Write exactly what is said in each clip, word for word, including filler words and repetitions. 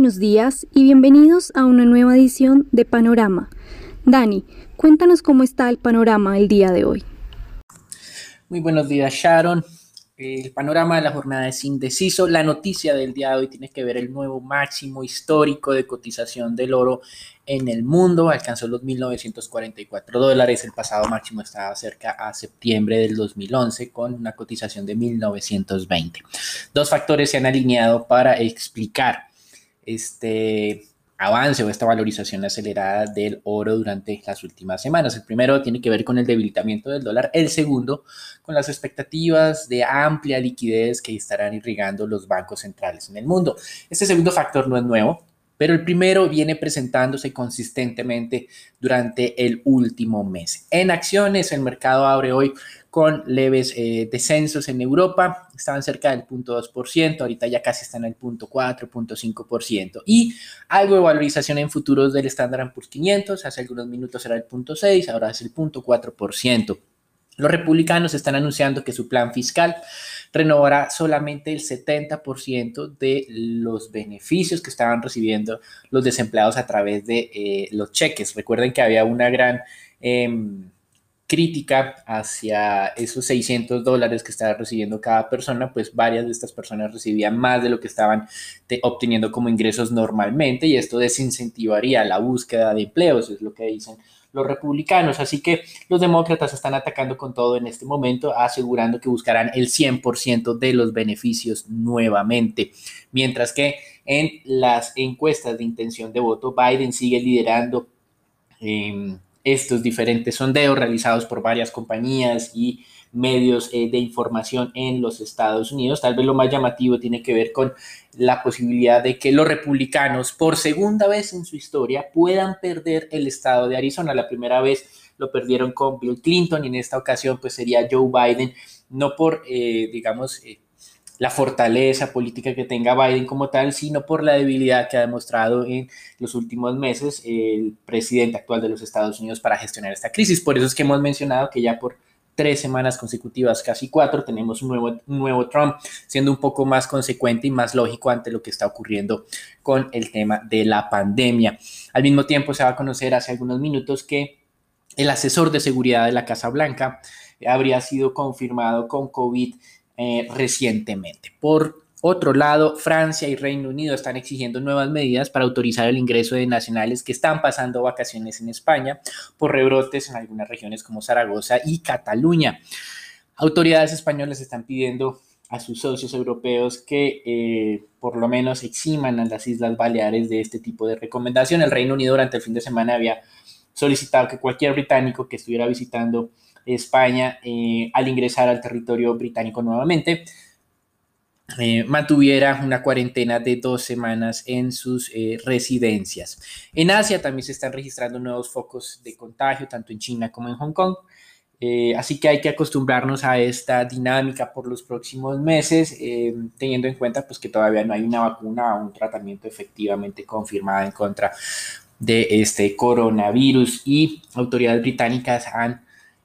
buenos días y bienvenidos a una nueva edición de Panorama. Dani, cuéntanos cómo está el panorama el día de hoy. Muy buenos días, Sharon. El panorama de la jornada es indeciso. La noticia del día de hoy tiene que ver el nuevo máximo histórico de cotización del oro en el mundo. Alcanzó los mil novecientos cuarenta y cuatro dólares. El pasado máximo estaba cerca a septiembre del dos mil once con una cotización de mil novecientos veinte. Dos factores se han alineado para explicar este avance o esta valorización acelerada del oro durante las últimas semanas. El primero tiene que ver con el debilitamiento del dólar, el segundo con las expectativas de amplia liquidez que estarán irrigando los bancos centrales en el mundo. Este segundo factor no es nuevo, pero el primero viene presentándose consistentemente durante el último mes. En acciones, el mercado abre hoy con leves eh, descensos en Europa, estaban cerca del cero punto dos por ciento, ahorita ya casi están al cero punto cuatro, cero punto cinco por ciento, y algo de valorización en futuros del Standard and Poor's quinientos, hace algunos minutos era el cero punto seis, ahora es el cero punto cuatro por ciento. Los republicanos están anunciando que su plan fiscal renovará solamente el setenta por ciento de los beneficios que estaban recibiendo los desempleados a través de eh, los cheques. Recuerden que había una gran Eh, crítica hacia esos seiscientos dólares que estaba recibiendo cada persona, pues varias de estas personas recibían más de lo que estaban te, obteniendo como ingresos normalmente, y esto desincentivaría la búsqueda de empleos, es lo que dicen los republicanos. Así que los demócratas están atacando con todo en este momento, asegurando que buscarán el cien por ciento de los beneficios nuevamente, mientras que en las encuestas de intención de voto, Biden sigue liderando eh, estos diferentes sondeos realizados por varias compañías y medios eh, de información en los Estados Unidos. Tal vez lo más llamativo tiene que ver con la posibilidad de que los republicanos, por segunda vez en su historia, puedan perder el estado de Arizona. La primera vez lo perdieron con Bill Clinton y en esta ocasión pues sería Joe Biden, no por, eh, digamos, eh, la fortaleza política que tenga Biden como tal, sino por la debilidad que ha demostrado en los últimos meses el presidente actual de los Estados Unidos para gestionar esta crisis. Por eso es que hemos mencionado que ya por tres semanas consecutivas, casi cuatro, tenemos un nuevo, un nuevo Trump siendo un poco más consecuente y más lógico ante lo que está ocurriendo con el tema de la pandemia. Al mismo tiempo se va a conocer hace algunos minutos que el asesor de seguridad de la Casa Blanca habría sido confirmado con COVID diecinueve Eh, recientemente. Por otro lado, Francia y Reino Unido están exigiendo nuevas medidas para autorizar el ingreso de nacionales que están pasando vacaciones en España por rebrotes en algunas regiones como Zaragoza y Cataluña. Autoridades españolas están pidiendo a sus socios europeos que eh, por lo menos eximan a las Islas Baleares de este tipo de recomendación. El Reino Unido durante el fin de semana había solicitado que cualquier británico que estuviera visitando España eh, al ingresar al territorio británico nuevamente eh, mantuviera una cuarentena de dos semanas en sus eh, residencias. En Asia también se están registrando nuevos focos de contagio, tanto en China como en Hong Kong, eh, así que hay que acostumbrarnos a esta dinámica por los próximos meses, eh, teniendo en cuenta pues, que todavía no hay una vacuna o un tratamiento efectivamente confirmado en contra de este coronavirus, y autoridades británicas han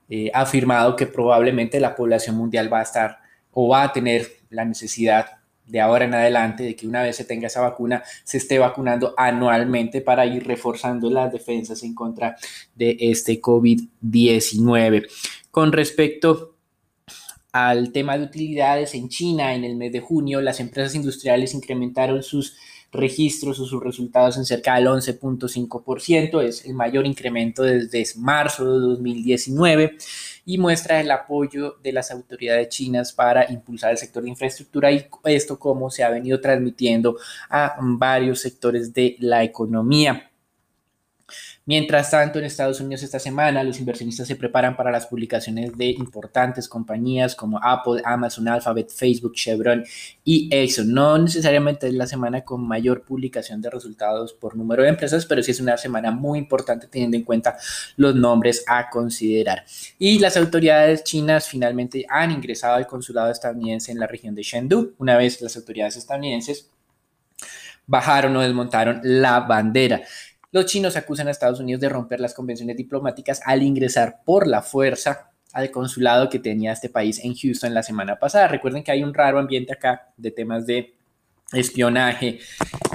Eh, ha afirmado que probablemente la población mundial va a estar o va a tener la necesidad de ahora en adelante de que una vez se tenga esa vacuna se esté vacunando anualmente para ir reforzando las defensas en contra de este COVID diecinueve. Con respecto al tema de utilidades en China, en el mes de junio las empresas industriales incrementaron sus registros o sus resultados en cerca del once punto cinco por ciento, es el mayor incremento desde marzo de dos mil diecinueve y muestra el apoyo de las autoridades chinas para impulsar el sector de infraestructura, y esto como se ha venido transmitiendo a varios sectores de la economía. Mientras tanto, en Estados Unidos esta semana los inversionistas se preparan para las publicaciones de importantes compañías como Apple, Amazon, Alphabet, Facebook, Chevron y Exxon. No necesariamente es la semana con mayor publicación de resultados por número de empresas, pero sí es una semana muy importante teniendo en cuenta los nombres a considerar. Y las autoridades chinas finalmente han ingresado al consulado estadounidense en la región de Chengdu, una vez las autoridades estadounidenses bajaron o desmontaron la bandera. Los chinos acusan a Estados Unidos de romper las convenciones diplomáticas al ingresar por la fuerza al consulado que tenía este país en Houston la semana pasada. Recuerden que hay un raro ambiente acá de temas de espionaje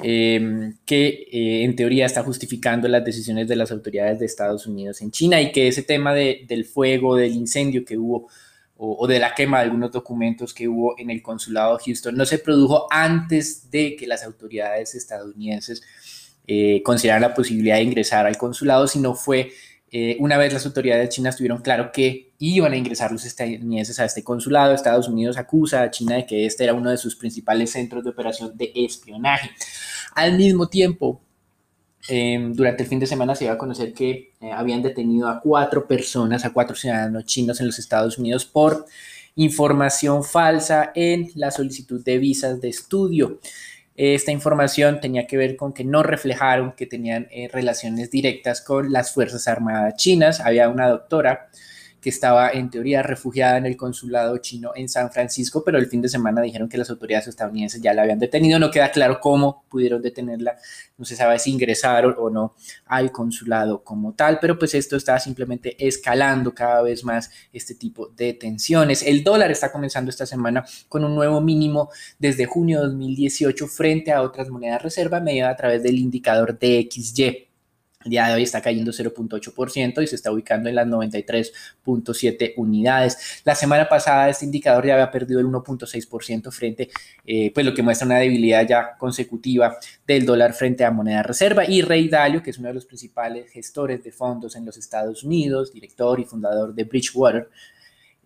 eh, que eh, en teoría está justificando las decisiones de las autoridades de Estados Unidos en China, y que ese tema de, del fuego, del incendio que hubo o, o de la quema de algunos documentos que hubo en el consulado de Houston no se produjo antes de que las autoridades estadounidenses eh, consideraran la posibilidad de ingresar al consulado, sino fue eh, una vez las autoridades chinas tuvieron claro que iban a ingresar los estadounidenses a este consulado. Estados Unidos acusa a China de que este era uno de sus principales centros de operación de espionaje. Al mismo tiempo, eh, durante el fin de semana se iba a conocer que eh, habían detenido a cuatro personas, a cuatro ciudadanos chinos en los Estados Unidos por información falsa en la solicitud de visas de estudio. Esta información tenía que ver con que no reflejaron que tenían eh, relaciones directas con las Fuerzas Armadas chinas. Había una doctora que estaba en teoría refugiada en el consulado chino en San Francisco, pero el fin de semana dijeron que las autoridades estadounidenses ya la habían detenido. No queda claro cómo pudieron detenerla, no se sabe si ingresaron o no al consulado como tal, pero pues esto está simplemente escalando cada vez más este tipo de tensiones. El dólar está comenzando esta semana con un nuevo mínimo desde junio de dos mil dieciocho frente a otras monedas reserva medida a través del indicador D X Y. El día de hoy está cayendo cero punto ocho por ciento y se está ubicando en las noventa y tres punto siete unidades. La semana pasada este indicador ya había perdido el uno punto seis por ciento frente, eh, pues lo que muestra una debilidad ya consecutiva del dólar frente a moneda reserva. Y Ray Dalio, que es uno de los principales gestores de fondos en los Estados Unidos, director y fundador de Bridgewater,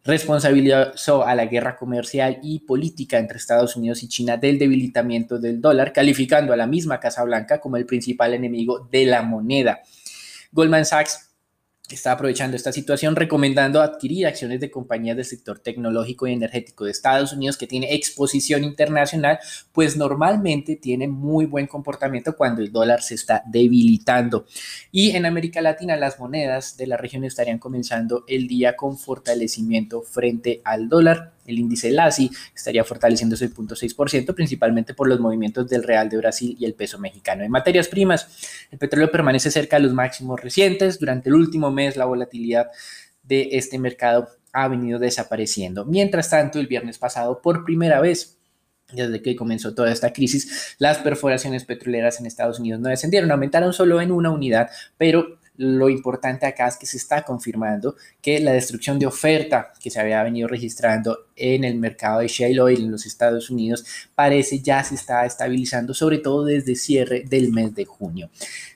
responsabilizó a la guerra comercial y política entre Estados Unidos y China del debilitamiento del dólar, calificando a la misma Casa Blanca como el principal enemigo de la moneda. Goldman Sachs está aprovechando esta situación, recomendando adquirir acciones de compañías del sector tecnológico y energético de Estados Unidos que tiene exposición internacional, pues normalmente tiene muy buen comportamiento cuando el dólar se está debilitando. Y en América Latina las monedas de la región estarían comenzando el día con fortalecimiento frente al dólar. El índice LASI estaría fortaleciéndose el cero punto seis por ciento, principalmente por los movimientos del real de Brasil y el peso mexicano. En materias primas, el petróleo permanece cerca de los máximos recientes. Durante el último mes, la volatilidad de este mercado ha venido desapareciendo. Mientras tanto, el viernes pasado, por primera vez desde que comenzó toda esta crisis, las perforaciones petroleras en Estados Unidos no descendieron, aumentaron solo en una unidad, pero lo importante acá es que se está confirmando que la destrucción de oferta que se había venido registrando en el mercado de shale oil en los Estados Unidos parece ya se está estabilizando, sobre todo desde cierre del mes de junio.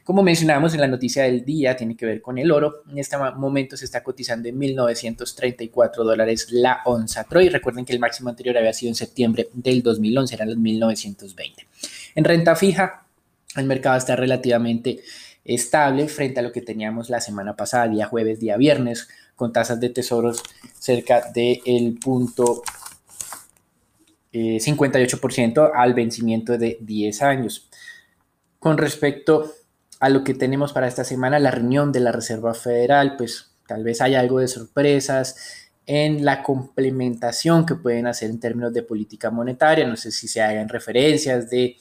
Como mencionamos en la noticia del día, tiene que ver con el oro. En este momento se está cotizando en mil novecientos treinta y cuatro dólares la onza Troy. Recuerden que el máximo anterior había sido en septiembre del dos mil once, eran los mil novecientos veinte. En renta fija, el mercado está relativamente estable frente a lo que teníamos la semana pasada, día jueves, día viernes, con tasas de tesoros cerca del punto eh, cincuenta y ocho por ciento al vencimiento de diez años. Con respecto a lo que tenemos para esta semana, la reunión de la Reserva Federal, pues tal vez haya algo de sorpresas en la complementación que pueden hacer en términos de política monetaria. No sé si se hagan referencias de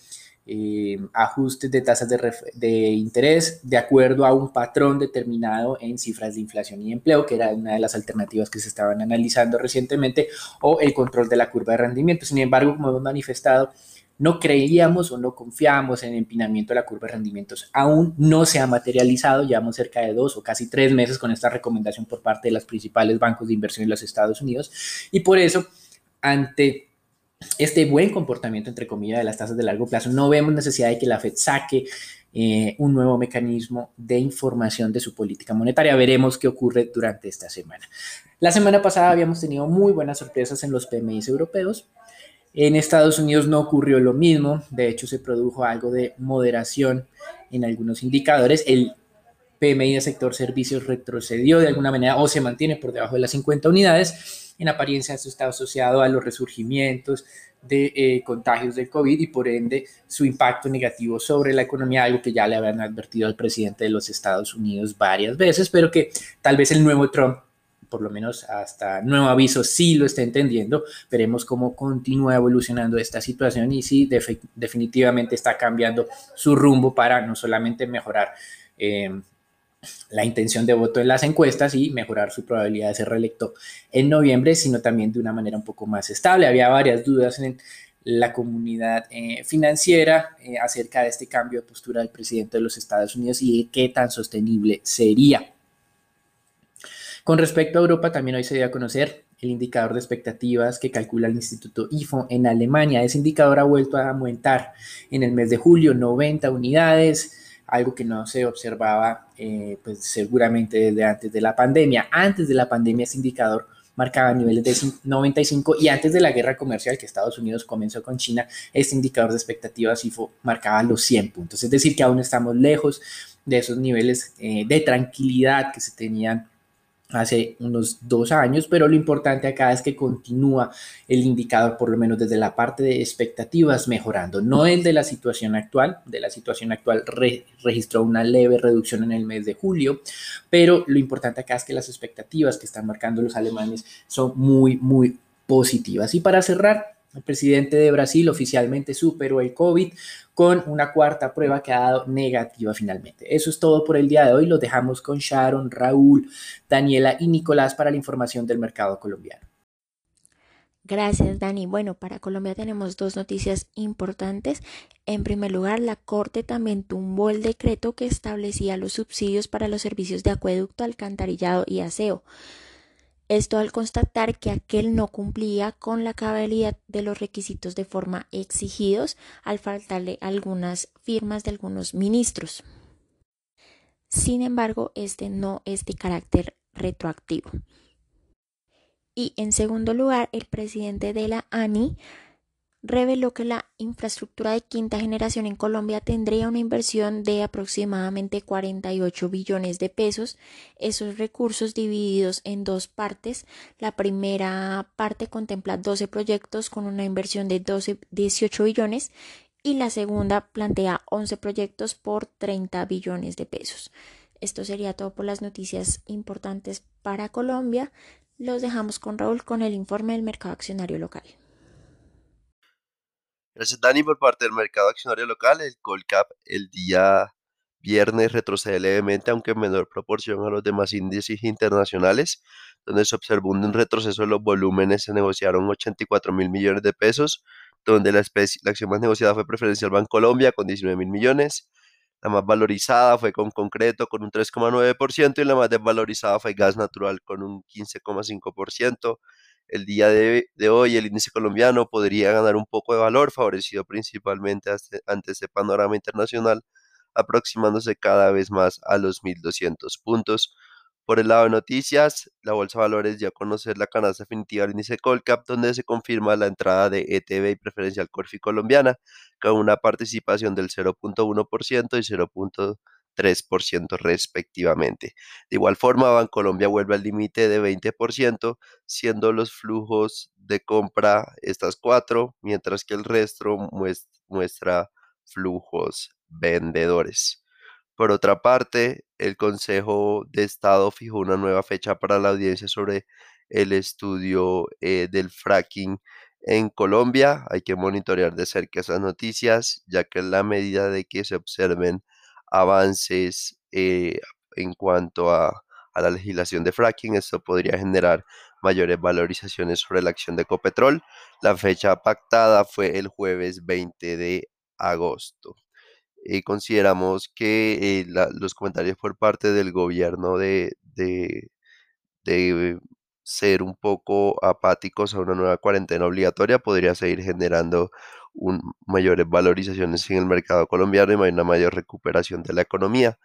Eh, ajustes de tasas de, de interés de acuerdo a un patrón determinado en cifras de inflación y empleo, que era una de las alternativas que se estaban analizando recientemente, o el control de la curva de rendimiento. Sin embargo, como hemos manifestado, no creíamos o no confiamos en el empinamiento de la curva de rendimientos. Aún no se ha materializado, llevamos cerca de dos o casi tres meses con esta recomendación por parte de los principales bancos de inversión en los Estados Unidos, y por eso, ante este buen comportamiento, entre comillas, de las tasas de largo plazo, no vemos necesidad de que la Fed saque eh, un nuevo mecanismo de información de su política monetaria. Veremos qué ocurre durante esta semana. La semana pasada habíamos tenido muy buenas sorpresas en los P M I europeos. En Estados Unidos no ocurrió lo mismo. De hecho, se produjo algo de moderación en algunos indicadores. El P M I del sector servicios retrocedió de alguna manera o se mantiene por debajo de las cincuenta unidades. En apariencia, esto está asociado a los resurgimientos de eh, contagios del COVID y, por ende, su impacto negativo sobre la economía, algo que ya le habían advertido al presidente de los Estados Unidos varias veces, pero que tal vez el nuevo Trump, por lo menos hasta nuevo aviso, sí lo está entendiendo. Veremos cómo continúa evolucionando esta situación y si def- definitivamente está cambiando su rumbo para no solamente mejorar eh, la intención de voto en las encuestas y mejorar su probabilidad de ser reelecto en noviembre, sino también de una manera un poco más estable. Había varias dudas en la comunidad eh, financiera eh, acerca de este cambio de postura del presidente de los Estados Unidos y de qué tan sostenible sería. Con respecto a Europa, también hoy se dio a conocer el indicador de expectativas que calcula el Instituto I F O en Alemania. Ese indicador ha vuelto a aumentar en el mes de julio, noventa unidades, algo que no se observaba eh, pues seguramente desde antes de la pandemia. Antes de la pandemia ese indicador marcaba niveles de noventa y cinco y antes de la guerra comercial que Estados Unidos comenzó con China, este indicador de expectativas I F O marcaba los cien puntos. Es decir, que aún estamos lejos de esos niveles eh, de tranquilidad que se tenían hace unos dos años, pero lo importante acá es que continúa el indicador, por lo menos desde la parte de expectativas, mejorando. No el de la situación actual, de la situación actual re- registró una leve reducción en el mes de julio, pero lo importante acá es que las expectativas que están marcando los alemanes son muy, muy positivas. Y para cerrar, el presidente de Brasil oficialmente superó el COVID con una cuarta prueba que ha dado negativa finalmente. Eso es todo por el día de hoy. Los dejamos con Sharon, Raúl, Daniela y Nicolás para la información del mercado colombiano. Gracias, Dani. Bueno, para Colombia tenemos dos noticias importantes. En primer lugar, la Corte también tumbó el decreto que establecía los subsidios para los servicios de acueducto, alcantarillado y aseo. Esto al constatar que aquel no cumplía con la cabalidad de los requisitos de forma exigidos al faltarle algunas firmas de algunos ministros. Sin embargo, este no es de carácter retroactivo. Y en segundo lugar, el presidente de la A N I reveló que la infraestructura de quinta generación en Colombia tendría una inversión de aproximadamente cuarenta y ocho billones de pesos. Esos recursos divididos en dos partes. La primera parte contempla doce proyectos con una inversión de dieciocho billones y la segunda plantea once proyectos por treinta billones de pesos. Esto sería todo por las noticias importantes para Colombia. Los dejamos con Raúl con el informe del mercado accionario local. Gracias, Dani. Por parte del mercado accionario local, el Colcap el día viernes retrocede levemente, aunque en menor proporción a los demás índices internacionales, donde se observó un retroceso en los volúmenes. Se negociaron ochenta y cuatro mil millones de pesos, donde la, especie, la acción más negociada fue preferencial Bancolombia con diecinueve mil millones, la más valorizada fue con concreto con un tres coma nueve por ciento y la más desvalorizada fue gas natural con un quince coma cinco por ciento. El día de, de hoy el índice colombiano podría ganar un poco de valor, favorecido principalmente ante este panorama internacional, aproximándose cada vez más a los mil doscientos puntos. Por el lado de noticias, la Bolsa de Valores dio a conocer la canasta definitiva del índice Colcap, donde se confirma la entrada de E T B y preferencial Corfi colombiana, con una participación del cero coma uno por ciento y cero coma tres por ciento respectivamente. De igual forma, Bancolombia vuelve al límite de veinte por ciento, siendo los flujos de compra estas cuatro, mientras que el resto muestra flujos vendedores. Por otra parte, el Consejo de Estado fijó una nueva fecha para la audiencia sobre el estudio eh, del fracking en Colombia. Hay que monitorear de cerca esas noticias, ya que en la medida de que se observen avances eh, en cuanto a, a la legislación de fracking, esto podría generar mayores valorizaciones sobre la acción de Ecopetrol. La fecha pactada fue el jueves veinte de agosto. Eh, consideramos que eh, la, los comentarios por parte del gobierno de, de, de ser un poco apáticos a una nueva cuarentena obligatoria podría seguir generando un, mayores valorizaciones en el mercado colombiano y una mayor recuperación de la economía.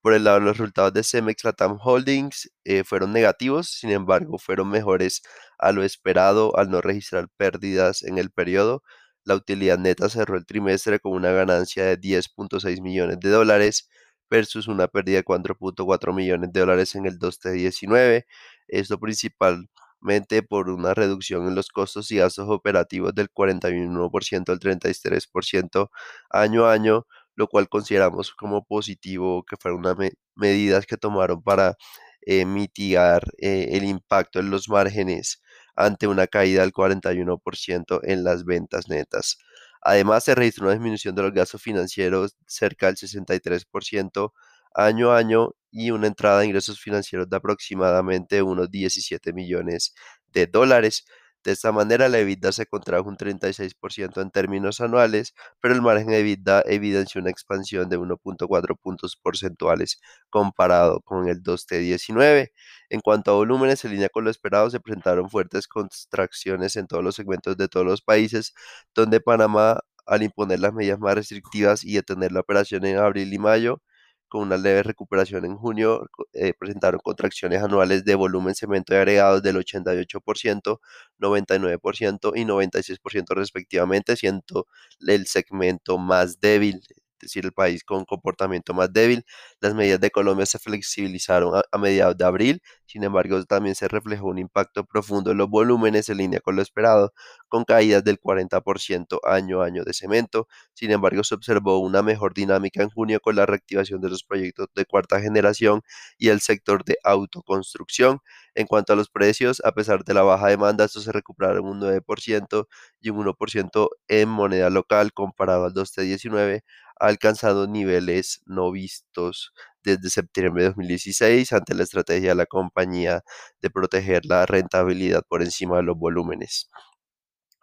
Por el lado de los resultados de Cemex Latam Holdings eh, fueron negativos, sin embargo fueron mejores a lo esperado al no registrar pérdidas en el periodo. La utilidad neta cerró el trimestre con una ganancia de diez coma seis millones de dólares versus una pérdida de cuatro coma cuatro millones de dólares en el dos mil diecinueve. Esto principalmente por una reducción en los costos y gastos operativos del cuarenta y uno por ciento al treinta y tres por ciento año a año, lo cual consideramos como positivo que fueron unas me- medidas que tomaron para eh, mitigar eh, el impacto en los márgenes ante una caída del cuarenta y uno por ciento en las ventas netas. Además, se registró una disminución de los gastos financieros cerca del sesenta y tres por ciento año a año y una entrada de ingresos financieros de aproximadamente unos diecisiete millones de dólares. De esta manera, la EBITDA se contrajo un treinta y seis por ciento en términos anuales, pero el margen de EBITDA evidenció una expansión de uno punto cuatro puntos porcentuales comparado con el dos T diecinueve. En cuanto a volúmenes, en línea con lo esperado, se presentaron fuertes contracciones en todos los segmentos de todos los países, donde Panamá, al imponer las medidas más restrictivas y detener la operación en abril y mayo, con una leve recuperación en junio, eh, presentaron contracciones anuales de volumen cemento y agregados del ochenta y ocho por ciento, noventa y nueve por ciento y noventa y seis por ciento respectivamente, siendo el segmento más débil, es decir, el país con comportamiento más débil. Las medidas de Colombia se flexibilizaron a, a mediados de abril, sin embargo también se reflejó un impacto profundo en los volúmenes en línea con lo esperado, con caídas del cuarenta por ciento año a año de cemento. Sin embargo, se observó una mejor dinámica en junio con la reactivación de los proyectos de cuarta generación y el sector de autoconstrucción. En cuanto a los precios, a pesar de la baja demanda, estos se recuperaron un nueve por ciento y un uno por ciento en moneda local comparado al dos T diecinueve, alcanzando niveles no vistos desde septiembre de dos mil dieciséis ante la estrategia de la compañía de proteger la rentabilidad por encima de los volúmenes.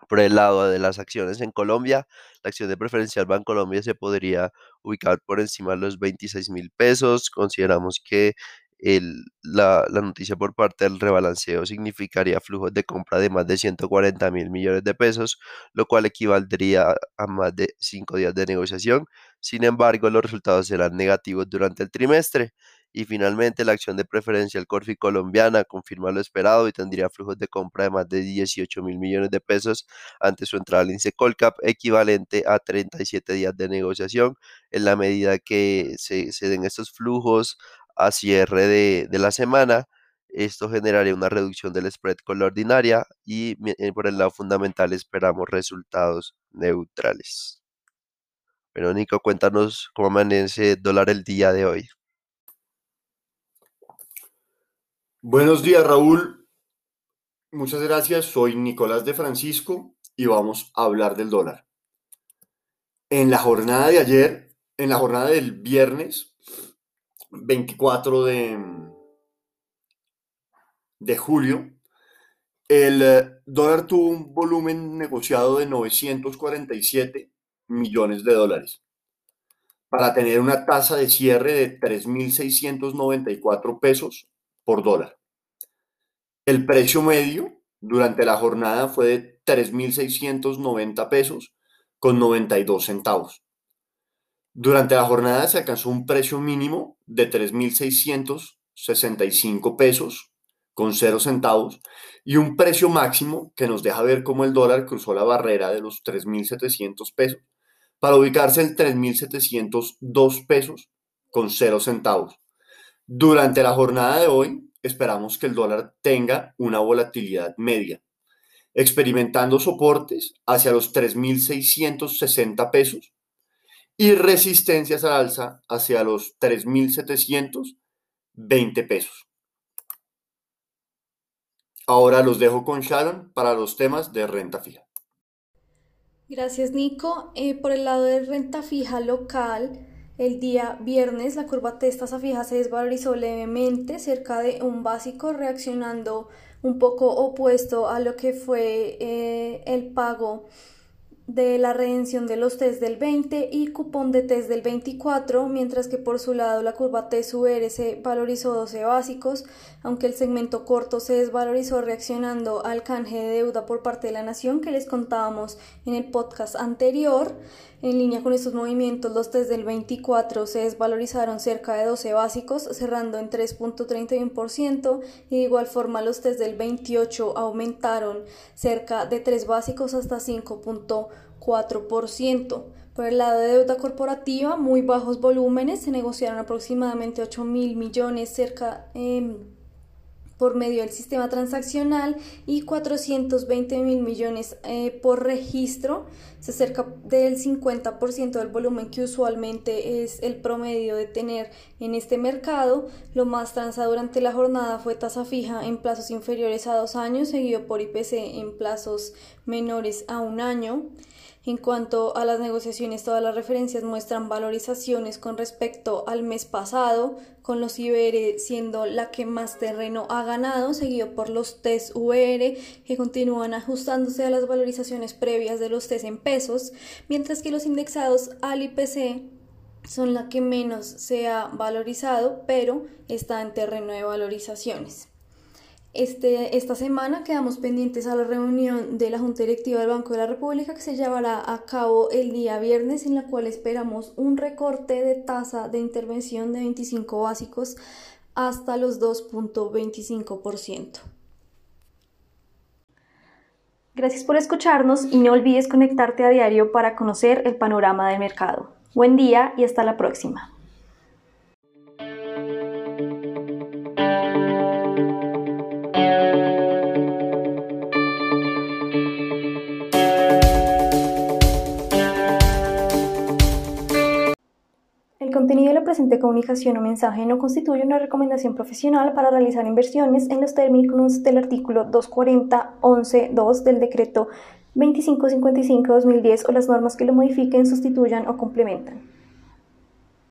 Por el lado de las acciones en Colombia, la acción de preferencial Bancolombia se podría ubicar por encima de los veintiséis mil pesos. Consideramos que El, la, la noticia por parte del rebalanceo significaría flujos de compra de más de ciento cuarenta mil millones de pesos, lo cual equivaldría a más de cinco días de negociación. Sin embargo, los resultados serán negativos durante el trimestre. Y finalmente, la acción de preferencial Corfi colombiana confirma lo esperado y tendría flujos de compra de más de dieciocho mil millones de pesos ante su entrada al índice Colcap, equivalente a treinta y siete días de negociación. En la medida que se, se den estos flujos a cierre de, de la semana, esto generaría una reducción del spread con la ordinaria y por el lado fundamental esperamos resultados neutrales. Verónica, cuéntanos cómo amanece dólar el día de hoy. Buenos días, Raúl. Muchas gracias. Soy Nicolás de Francisco y vamos a hablar del dólar. En la jornada de ayer, en la jornada del viernes, veinticuatro de julio, el dólar tuvo un volumen negociado de novecientos cuarenta y siete millones de dólares para tener una tasa de cierre de tres mil seiscientos noventa y cuatro pesos por dólar. El precio medio durante la jornada fue de tres mil seiscientos noventa pesos con noventa y dos centavos. Durante la jornada se alcanzó un precio mínimo de tres mil seiscientos sesenta y cinco pesos con cero centavos y un precio máximo que nos deja ver cómo el dólar cruzó la barrera de los tres mil setecientos pesos para ubicarse en tres mil setecientos dos pesos con cero centavos. Durante la jornada de hoy esperamos que el dólar tenga una volatilidad media, experimentando soportes hacia los tres mil seiscientos sesenta pesos y resistencias al alza hacia los tres mil setecientos veinte pesos. Ahora los dejo con Sharon para los temas de renta fija. Gracias, Nico. Eh, por el lado de renta fija local, el día viernes la curva T E S tasa fija se desvalorizó levemente cerca de un básico, reaccionando un poco opuesto a lo que fue eh, el pago de la redención de los T E S del veinte y cupón de T E S del veinticuatro, mientras que por su lado la curva T S U R se valorizó doce básicos, aunque el segmento corto se desvalorizó reaccionando al canje de deuda por parte de la nación que les contábamos en el podcast anterior. En línea con estos movimientos, los T E S del veinticuatro se desvalorizaron cerca de doce básicos, cerrando en tres punto treinta y uno por ciento, y de igual forma los T E S del veintiocho aumentaron cerca de tres básicos hasta cinco punto cuatro por ciento. Por el lado de deuda corporativa, muy bajos volúmenes, se negociaron aproximadamente ocho mil millones cerca eh, por medio del sistema transaccional y cuatrocientos veinte mil millones eh, por registro, se acerca del cincuenta por ciento del volumen que usualmente es el promedio de tener en este mercado. Lo más transado durante la jornada fue tasa fija en plazos inferiores a dos años, seguido por I P C en plazos menores a un año. En cuanto a las negociaciones, todas las referencias muestran valorizaciones con respecto al mes pasado, con los I B R siendo la que más terreno ha ganado, seguido por los T E S V R, que continúan ajustándose a las valorizaciones previas de los T E S en pesos, mientras que los indexados al I P C son la que menos se ha valorizado, pero está en terreno de valorizaciones. Este, esta semana quedamos pendientes a la reunión de la Junta Directiva del Banco de la República que se llevará a cabo el día viernes, en la cual esperamos un recorte de tasa de intervención de veinticinco básicos hasta los dos punto veinticinco por ciento. Gracias por escucharnos y no olvides conectarte a diario para conocer el panorama del mercado. Buen día y hasta la próxima. El contenido de la presente comunicación o mensaje no constituye una recomendación profesional para realizar inversiones en los términos del artículo doscientos cuarenta punto once punto dos del Decreto veinticinco cincuenta y cinco de dos mil diez o las normas que lo modifiquen, sustituyan o complementan.